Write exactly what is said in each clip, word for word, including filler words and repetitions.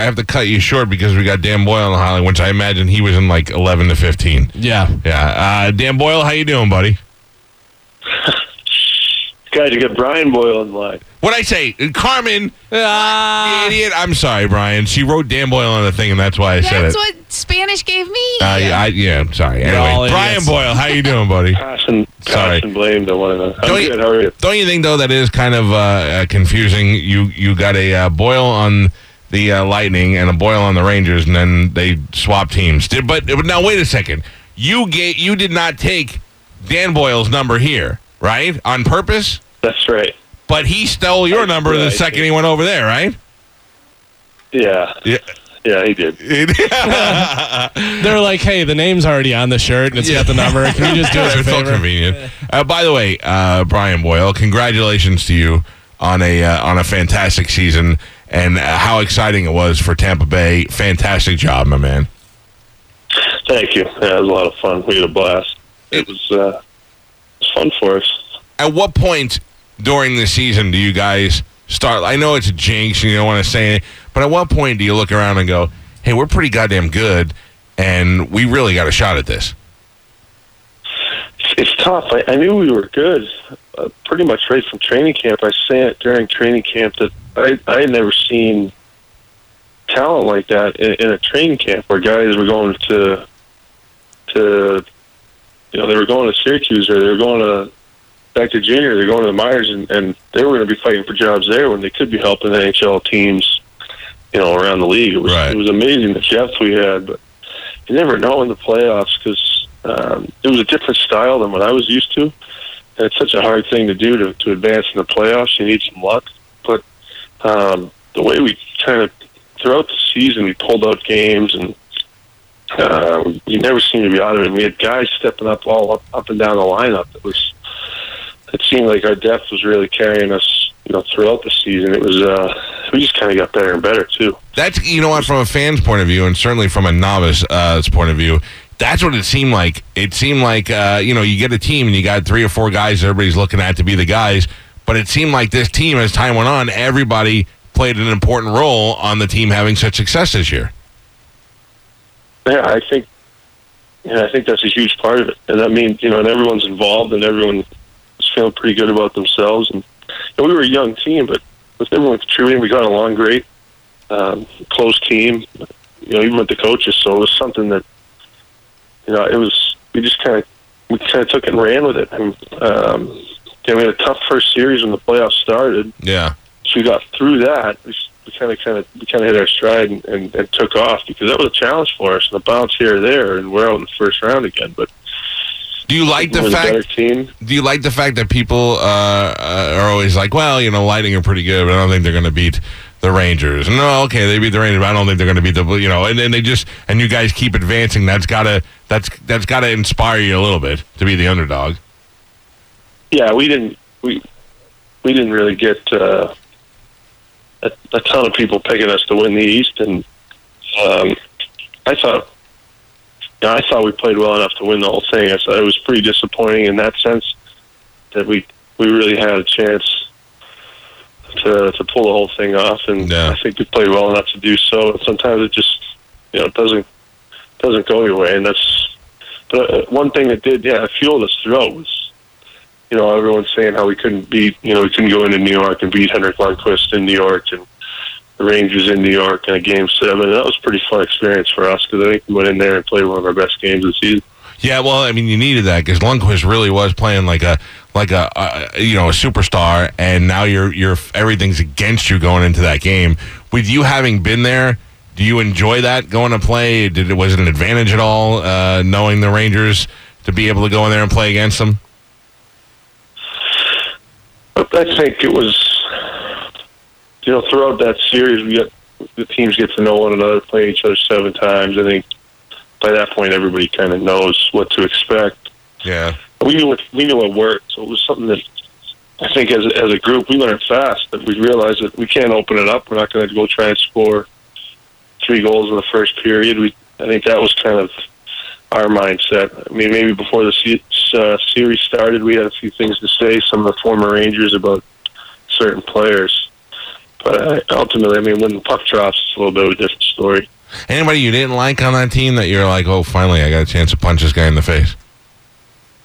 I have to cut you short because we got Dan Boyle on the hotline, which I imagine he was in like eleven to fifteen. Yeah. Yeah. Uh, Dan Boyle, how you doing, buddy? Guys, you got Brian Boyle in line. What'd I say? Carmen, uh, idiot. I'm sorry, Brian. She wrote Dan Boyle on the thing, and that's why I said it. That's what Spanish gave me. Uh, yeah, I, yeah, I'm sorry. Anyway, Brian Boyle, how you doing, buddy? Passion, sorry. Passion blamed on one another. I'm don't good. You, how are you? Don't you think, though, that is kind of uh, confusing? You you got a uh, Boyle on the uh, Lightning and a Boyle on the Rangers, and then they swapped teams. Did, but, but now, wait a second. You get, you did not take Dan Boyle's number here. Right? On purpose? That's right. But he stole your That's number right. the second he went over there, right? Yeah. Yeah, yeah he did. They're like, hey, the name's already on the shirt, and it's yeah. got the number. Can you just do us a favor? It's so convenient. Uh, by the way, uh, Brian Boyle, congratulations to you on a, uh, on a fantastic season, and uh, how exciting it was for Tampa Bay. Fantastic job, my man. Thank you. Yeah, it was a lot of fun. We had a blast. It was... Uh, fun for us. At what point during the season do you guys start? I know it's a jinx and you don't want to say it, but at what point do you look around and go, hey, we're pretty goddamn good and we really got a shot at this? It's tough. I, I knew we were good uh, pretty much right from training camp. I say it during training camp that I, I had never seen talent like that in, in a training camp where guys were going to to you know, they were going to Syracuse or they were going to back to junior, they were going to the Myers, and, and they were going to be fighting for jobs there when they could be helping N H L teams, you know, around the league. It was, right. It was amazing the depth we had, but you never know in the playoffs because um, it was a different style than what I was used to. And it's such a hard thing to do to, to advance in the playoffs. You need some luck. But um, the way we kind of, throughout the season, we pulled out games and Uh, you never seemed to be out of it. We had guys stepping up all up, up and down the lineup. It was, it seemed like our depth was really carrying us, you know, throughout the season. It was, uh, we just kind of got better and better too. That's, you know what, from a fan's point of view, and certainly from a novice's uh, point of view, that's what it seemed like. It seemed like, uh, you know, you get a team and you got three or four guys everybody's looking at to be the guys, but it seemed like this team, as time went on, everybody played an important role on the team having such success this year. Yeah, I think, and I think that's a huge part of it, and that means you know, and everyone's involved, and everyone was feeling pretty good about themselves. And you know, we were a young team, but with everyone contributing, we got along great. Um, close team, you know, even with the coaches. So it was something that, you know, it was we just kind of we kind of took it and ran with it. And um, you know, we had a tough first series when the playoffs started. Yeah, so we got through that. We We kind of, kind of, we kind of hit our stride and, and, and took off because that was a challenge for us. And a bounce here or there, and we're out in the first round again. But do you like the fact? Team. Do you like the fact that people uh, are always like, well, you know, Lightning are pretty good, but I don't think they're going to beat the Rangers. No, okay, they beat the Rangers, but I don't think they're going to beat the, you know, and, and they just and you guys keep advancing. That's gotta, that's that's gotta inspire you a little bit to be the underdog. Yeah, we didn't, we, we didn't really get. Uh, A, a ton of people picking us to win the East, and um, I thought, you know, I thought we played well enough to win the whole thing. I thought it was pretty disappointing in that sense that we we really had a chance to to pull the whole thing off, and yeah. I think we played well enough to do so. Sometimes it just you know it doesn't doesn't go your way, and that's but one thing that did yeah fueled us throughout was. You know, everyone's saying how we couldn't beat, you know, we couldn't go into New York and beat Henrik Lundqvist in New York and the Rangers in New York in a game seven. And that was a pretty fun experience for us because I think we went in there and played one of our best games of the season. Yeah, well, I mean, you needed that because Lundqvist really was playing like a, like a, a, you know, a superstar, and now you're, you're everything's against you going into that game. With you having been there, do you enjoy that going to play? Did it was it an advantage at all uh, knowing the Rangers to be able to go in there and play against them? I think it was, you know, throughout that series, we got, the teams get to know one another, play each other seven times. I think by that point, everybody kind of knows what to expect. Yeah, we knew what we knew what worked, so it was something that I think as as a group we learned fast that we realized that we can't open it up. We're not going to go try and score three goals in the first period. We I think that was kind of our mindset. I mean, maybe before the season. Uh, series started, we had a few things to say, some of the former Rangers about certain players, But ultimately, I mean, when the puck drops, it's a little bit of a different story. Anybody you didn't like on that team that you're like, oh, finally, I got a chance to punch this guy in the face?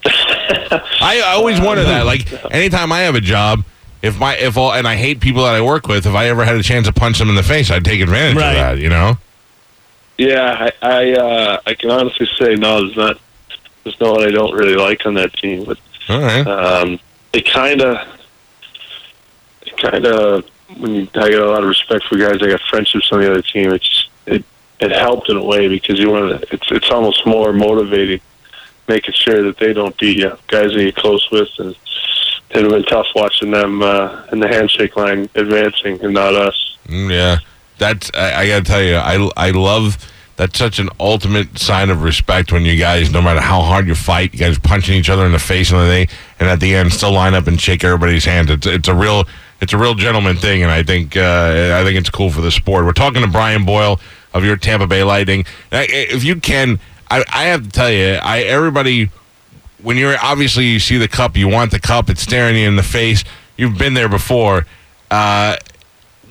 I always wonder that. Like, anytime I have a job, if my if all and I hate people that I work with, if I ever had a chance to punch them in the face, I'd take advantage right. of that. You know? Yeah, I I, uh, I can honestly say no. There's not there's no one I don't really like on that team, but all right. um, they kind of kind of. When you, I got a lot of respect for guys. I got friendships on the other team. It's it it helped in a way because you want to. It's it's almost more motivating, making sure that they don't beat you. Guys that you're close with, and it would have been tough watching them uh, in the handshake line advancing and not us. Yeah, that's. I, I got to tell you, I I love. That's such an ultimate sign of respect when you guys, no matter how hard you fight, you guys punching each other in the face and everything, and at the end still line up and shake everybody's hands. It's it's a real it's a real gentleman thing, and I think uh, I think it's cool for the sport. We're talking to Brian Boyle of your Tampa Bay Lightning. If you can, I, I have to tell you, I everybody when you're obviously you see the cup, you want the cup. It's staring you in the face. You've been there before. Uh,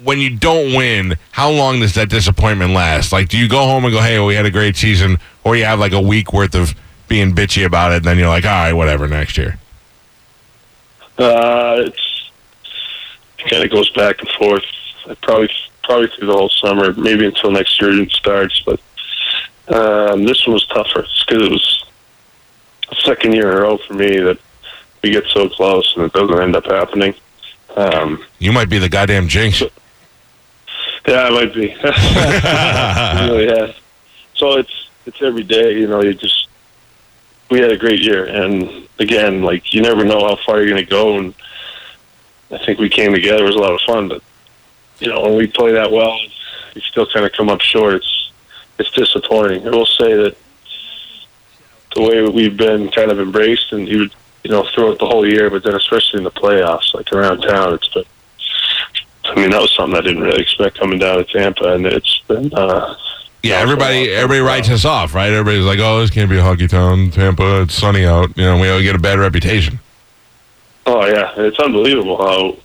When you don't win, how long does that disappointment last? Like, do you go home and go, hey, we had a great season, or you have like a week worth of being bitchy about it, and then you're like, all right, whatever, next year? Uh, it's, it kind of goes back and forth. I probably probably through the whole summer, maybe until next year it starts, but um, this one was tougher. It's because it was the second year in a row for me that we get so close and it doesn't end up happening. Um, you might be the goddamn jinx. So, yeah, I might be. really, yeah. So it's it's every day, you know, you just we had a great year, and again, like, you never know how far you're gonna go, and I think we came together, it was a lot of fun, but you know, when we play that well, we still kinda come up short. It's it's disappointing. I will say that the way we've been kind of embraced and you would you know, throughout the whole year, but then especially in the playoffs, like around town, it's been, I mean, that was something I didn't really expect coming down to Tampa, and it's been, uh... Yeah, everybody everybody writes us off, right? Everybody's like, oh, this can't be a hockey town, Tampa, it's sunny out, you know, we all get a bad reputation. Oh, yeah, it's unbelievable how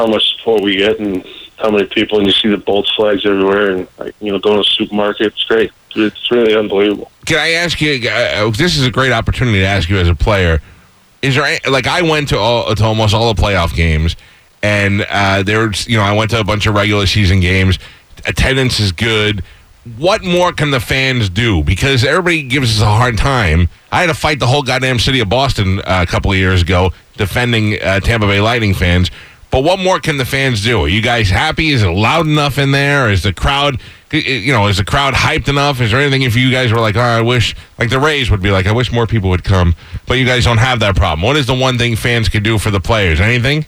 how much support we get and how many people, and you see the Bolts flags everywhere, and, like, you know, going to the supermarket, it's great. It's really unbelievable. Can I ask you, uh, this is a great opportunity to ask you as a player, is there any, like I went to all to almost all the playoff games, and uh, there's you know I went to a bunch of regular season games. Attendance is good. What more can the fans do? Because everybody gives us a hard time. I had to fight the whole goddamn city of Boston uh, a couple of years ago defending uh, Tampa Bay Lightning fans. But what more can the fans do? Are you guys happy? Is it loud enough in there? Is the crowd you know is the crowd hyped enough? Is there anything if you guys were like, oh, I wish like the Rays would be like, I wish more people would come, but you guys don't have that problem. What is the one thing fans could do for the players? Anything?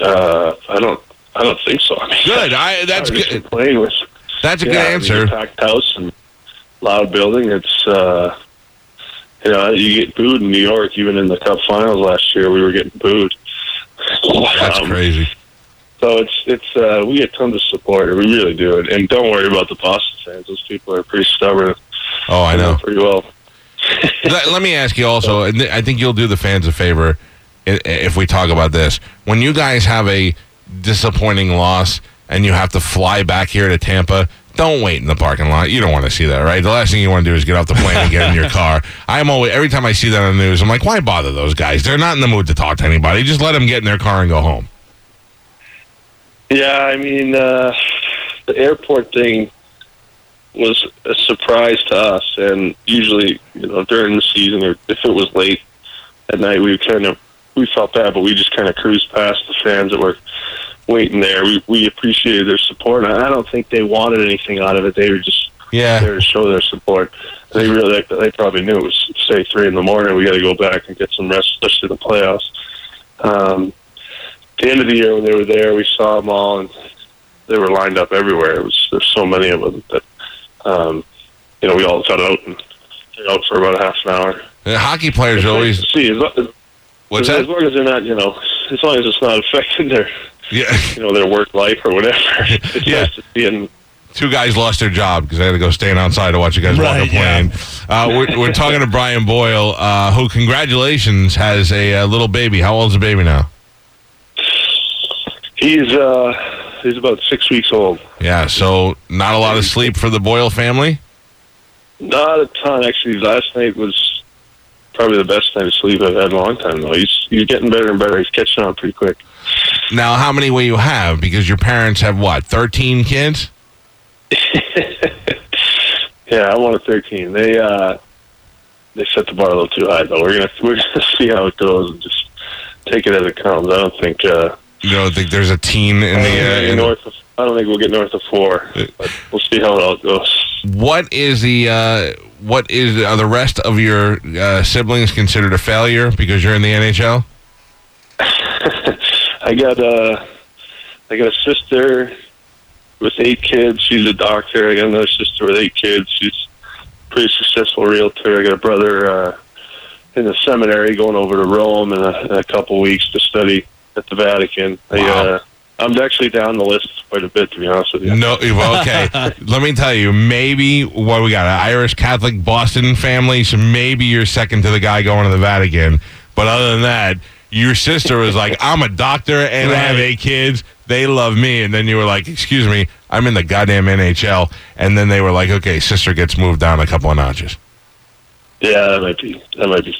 Uh, I don't. I don't think so. I mean, good. I that's good. Playing with. That's a yeah, good answer. I mean, packed house and loud building. It's. Uh, You know, you get booed in New York. Even in the Cup Finals last year, we were getting booed. That's um, crazy. So it's it's uh, we get tons of support. We really do, and, and don't worry about the Boston fans. Those people are pretty stubborn. Oh, I know pretty well. let, let me ask you also, and I think you'll do the fans a favor if we talk about this. When you guys have a disappointing loss and you have to fly back here to Tampa. Don't wait in the parking lot. You don't want to see that, right? The last thing you want to do is get off the plane and get in your car. I'm always every time I see that on the news, I'm like, why bother those guys? They're not in the mood to talk to anybody. Just let them get in their car and go home. Yeah, I mean, uh, the airport thing was a surprise to us, and usually, you know, during the season or if it was late at night, we kind of we felt bad, but we just kind of cruised past the fans that were. Waiting there, we we appreciated their support. I don't think they wanted anything out of it. They were just yeah. there to show their support. They really they probably knew it was say three in the morning. We got to go back and get some rest, especially the playoffs. Um, at the end of the year when they were there, we saw them all, and they were lined up everywhere. It was there's so many of them that um, you know we all got out and got out for about half an hour. And hockey players it's always nice see as, as, what's as, that? As long as they're not you know as long as it's not affecting their Yeah, you know their work life or whatever. It's yeah, nice to see in- two guys lost their job because they had to go stand outside to watch you guys right, walk a plane. Yeah. Uh, we're, we're talking to Brian Boyle, uh, who congratulations has a, a little baby. How old is the baby now? He's uh, he's about six weeks old. Yeah, so not a lot of sleep for the Boyle family? Not a ton, actually. Last night was probably the best time to sleep I've had in a long time, though. He's, he's getting better and better. He's catching on pretty quick. Now, how many will you have? Because your parents have, what, thirteen kids? Yeah, I wanted thirteen. They uh, they set the bar a little too high, though. We're gonna we're gonna see how it goes and just take it as it comes. I don't think. Uh, you don't think there's a teen in the uh, north? Of, I don't think we'll get north of four. But we'll see how it all goes. What is the uh, what is are the rest of your uh, siblings considered a failure because you're in the N H L? I got uh, I got a sister with eight kids. She's a doctor. I got another sister with eight kids. She's a pretty successful realtor. I got a brother uh, in the seminary going over to Rome in a, in a couple weeks to study at the Vatican. Wow. I, uh, I'm actually down the list quite a bit, to be honest with you. No, okay. Let me tell you, maybe what we got, an Irish Catholic Boston family, so maybe you're second to the guy going to the Vatican. But other than that, your sister was like, I'm a doctor and right. I have eight kids. They love me. And then you were like, excuse me, I'm in the goddamn N H L. And then they were like, okay, sister gets moved down a couple of notches. Yeah, that might be. That might be.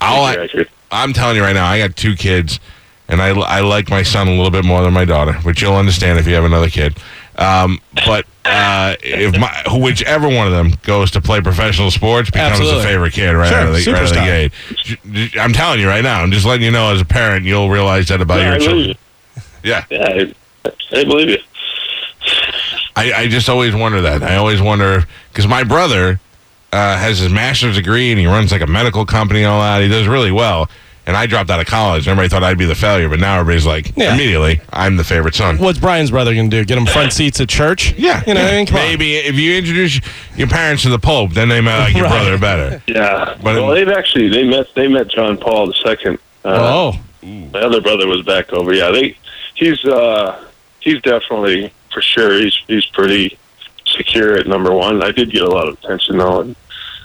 I'll, I, I'm telling you right now, I got two kids, and I, I like my son a little bit more than my daughter, which you'll understand if you have another kid. Um, but uh, if my, whichever one of them goes to play professional sports becomes Absolutely. the favorite kid right, sure, out, of the, right out of the gate. I'm telling you right now, I'm just letting you know as a parent, you'll realize that about yeah, your I children. Really- Yeah, yeah, I, I believe you. I, I just always wonder that. I always wonder because my brother uh, has his master's degree and he runs like a medical company and all that. He does really well. And I dropped out of college. Everybody thought I'd be the failure, but now everybody's like, yeah. immediately, I'm the favorite son. What's Brian's brother going to do? Get him front seats at church? Yeah. You know, yeah. I mean, maybe if you introduce your parents to the Pope, then they might like your right. brother better. Yeah. But well, they've actually they met they met John Paul the Second. Uh, oh. My other brother was back over. Yeah, they. He's uh, he's definitely for sure. He's he's pretty secure at number one. I did get a lot of attention though, and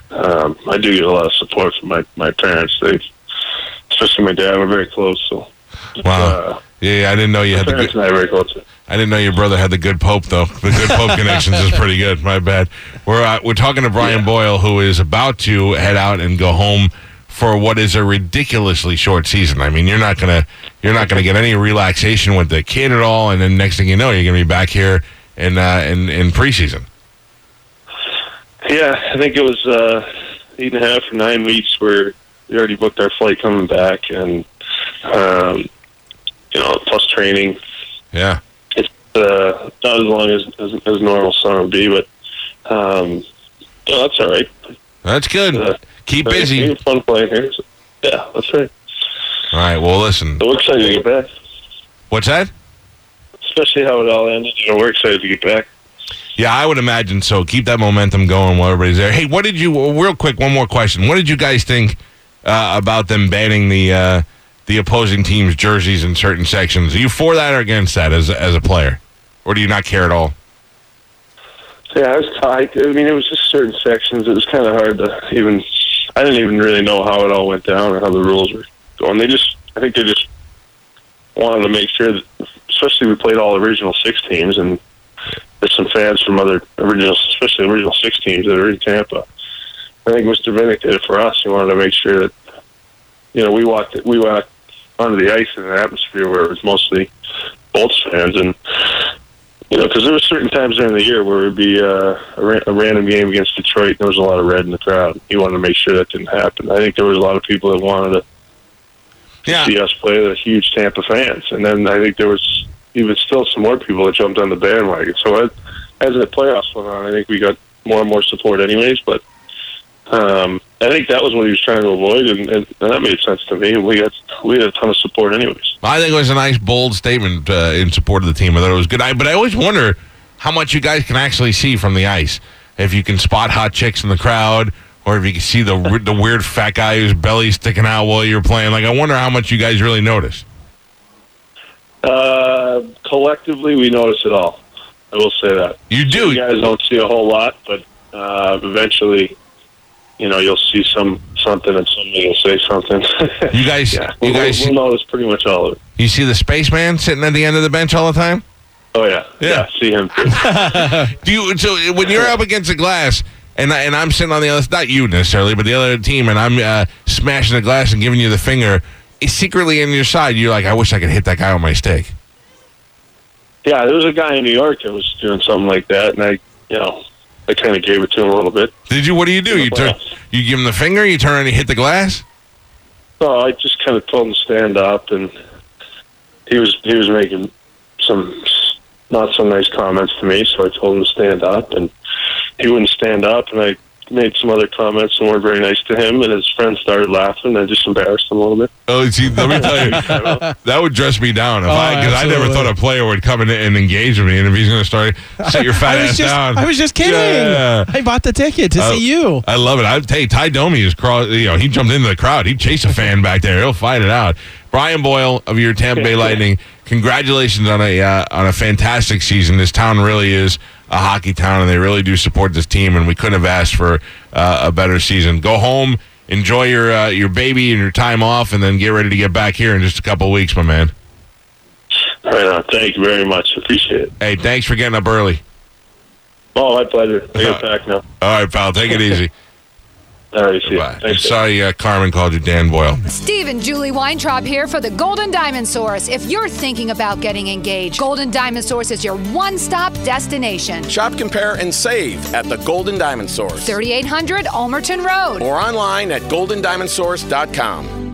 um, I do get a lot of support from my, my parents. They, especially my dad, we're very close. So wow, uh, yeah, yeah, I didn't know you had the good. And I, are very close. I didn't know your brother had the good Pope though. The good Pope connections is pretty good. My bad. We're uh, we're talking to Brian yeah. Boyle, who is about to head out and go home for what is a ridiculously short season. I mean, you're not gonna you're not gonna get any relaxation with the kid at all, and then next thing you know, you're gonna be back here in uh, in, in preseason. Yeah, I think it was uh, eight and a half or nine weeks where we already booked our flight coming back, and um, you know, plus training. Yeah, it's uh, not as long as as, as normal summer would be, but um, yeah, that's all right. That's good. Uh, Keep so busy. It's fun playing here. So, yeah, that's right. All right, well, listen. So we're excited to get back. What's that? Especially how it all ended. You know, we're excited to get back. Yeah, I would imagine so. Keep that momentum going while everybody's there. Hey, what did you, real quick, one more question. What did you guys think uh, about them banning the uh, the opposing team's jerseys in certain sections? Are you for that or against that as, as a player? Or do you not care at all? Yeah, I was tight. I mean, it was just certain sections. It was kind of hard to even... I didn't even really know how it all went down or how the rules were going. They just, I think they just wanted to make sure that, especially we played all original six teams, and there's some fans from other original, especially original six teams that are in Tampa. I think Mister Vinnick did it for us. He wanted to make sure that, you know, we walked, we went onto the ice in an atmosphere where it was mostly Bolts fans, and you know, because there were certain times during the year where it would be uh, a, ra- a random game against Detroit, and there was a lot of red in the crowd. He wanted to make sure that didn't happen. I think there was a lot of people that wanted to yeah. see us play. They're huge Tampa fans. And then I think there was even still some more people that jumped on the bandwagon. So as, as the playoffs went on, I think we got more and more support anyways. But um, I think that was what he was trying to avoid, and, and that made sense to me. We got we had a ton of support anyways. I think it was a nice, bold statement uh, in support of the team. I thought it was good. I, but I always wonder how much you guys can actually see from the ice. If you can spot hot chicks in the crowd, or if you can see the the weird fat guy whose belly's sticking out while you're playing. Like, I wonder how much you guys really notice. Uh, collectively, we notice it all. I will say that. You do? You guys don't see a whole lot, but uh, eventually... You know, you'll see some something and somebody will say something. You guys, yeah. you we'll, guys, we'll notice pretty much all of it. You see the spaceman sitting at the end of the bench all the time? Oh yeah, yeah, yeah see him too. Do you? So when you're up against the glass, and I, and I'm sitting on the other, not you necessarily, but the other team, and I'm uh, smashing the glass and giving you the finger, it's secretly in your side. You're like, I wish I could hit that guy on my stick. Yeah, there was a guy in New York that was doing something like that, and I, you know, I kind of gave it to him a little bit. Did you? What do you do? You turn, you give him the finger. You turn and you hit the glass. No, I just kind of told him to stand up, and he was he was making some not so nice comments to me. So I told him to stand up, and he wouldn't stand up. And I made some other comments that weren't very nice to him, and his friends started laughing. And I just embarrassed him a little bit. Oh, see, let me tell you, that would dress me down if oh, I because I never thought a player would come in and engage with me. And if he's going to start, sit your fat ass just, down. I was just kidding. Yeah. I bought the ticket to uh, see you. I love it. I hey, Ty Domi is cross. You know, he jumped into the crowd. He chased a fan back there. He'll fight it out. Brian Boyle of your Tampa Bay Lightning, congratulations on a uh, on a fantastic season. This town really is a hockey town, and they really do support this team, and we couldn't have asked for uh, a better season. Go home, enjoy your uh, your baby and your time off, and then get ready to get back here in just a couple of weeks, my man. All right, uh, thank you very much. Appreciate it. Hey, thanks for getting up early. Oh, my pleasure. I get back now. All right, pal. Take it easy. All right, see you. Sorry, uh, Carmen called you Dan Boyle. Steve and Julie Weintraub here for the Golden Diamond Source. If you're thinking about getting engaged, Golden Diamond Source is your one-stop destination. Shop, compare, and save at the Golden Diamond Source. thirty-eight hundred Ulmerton Road. Or online at golden diamond source dot com.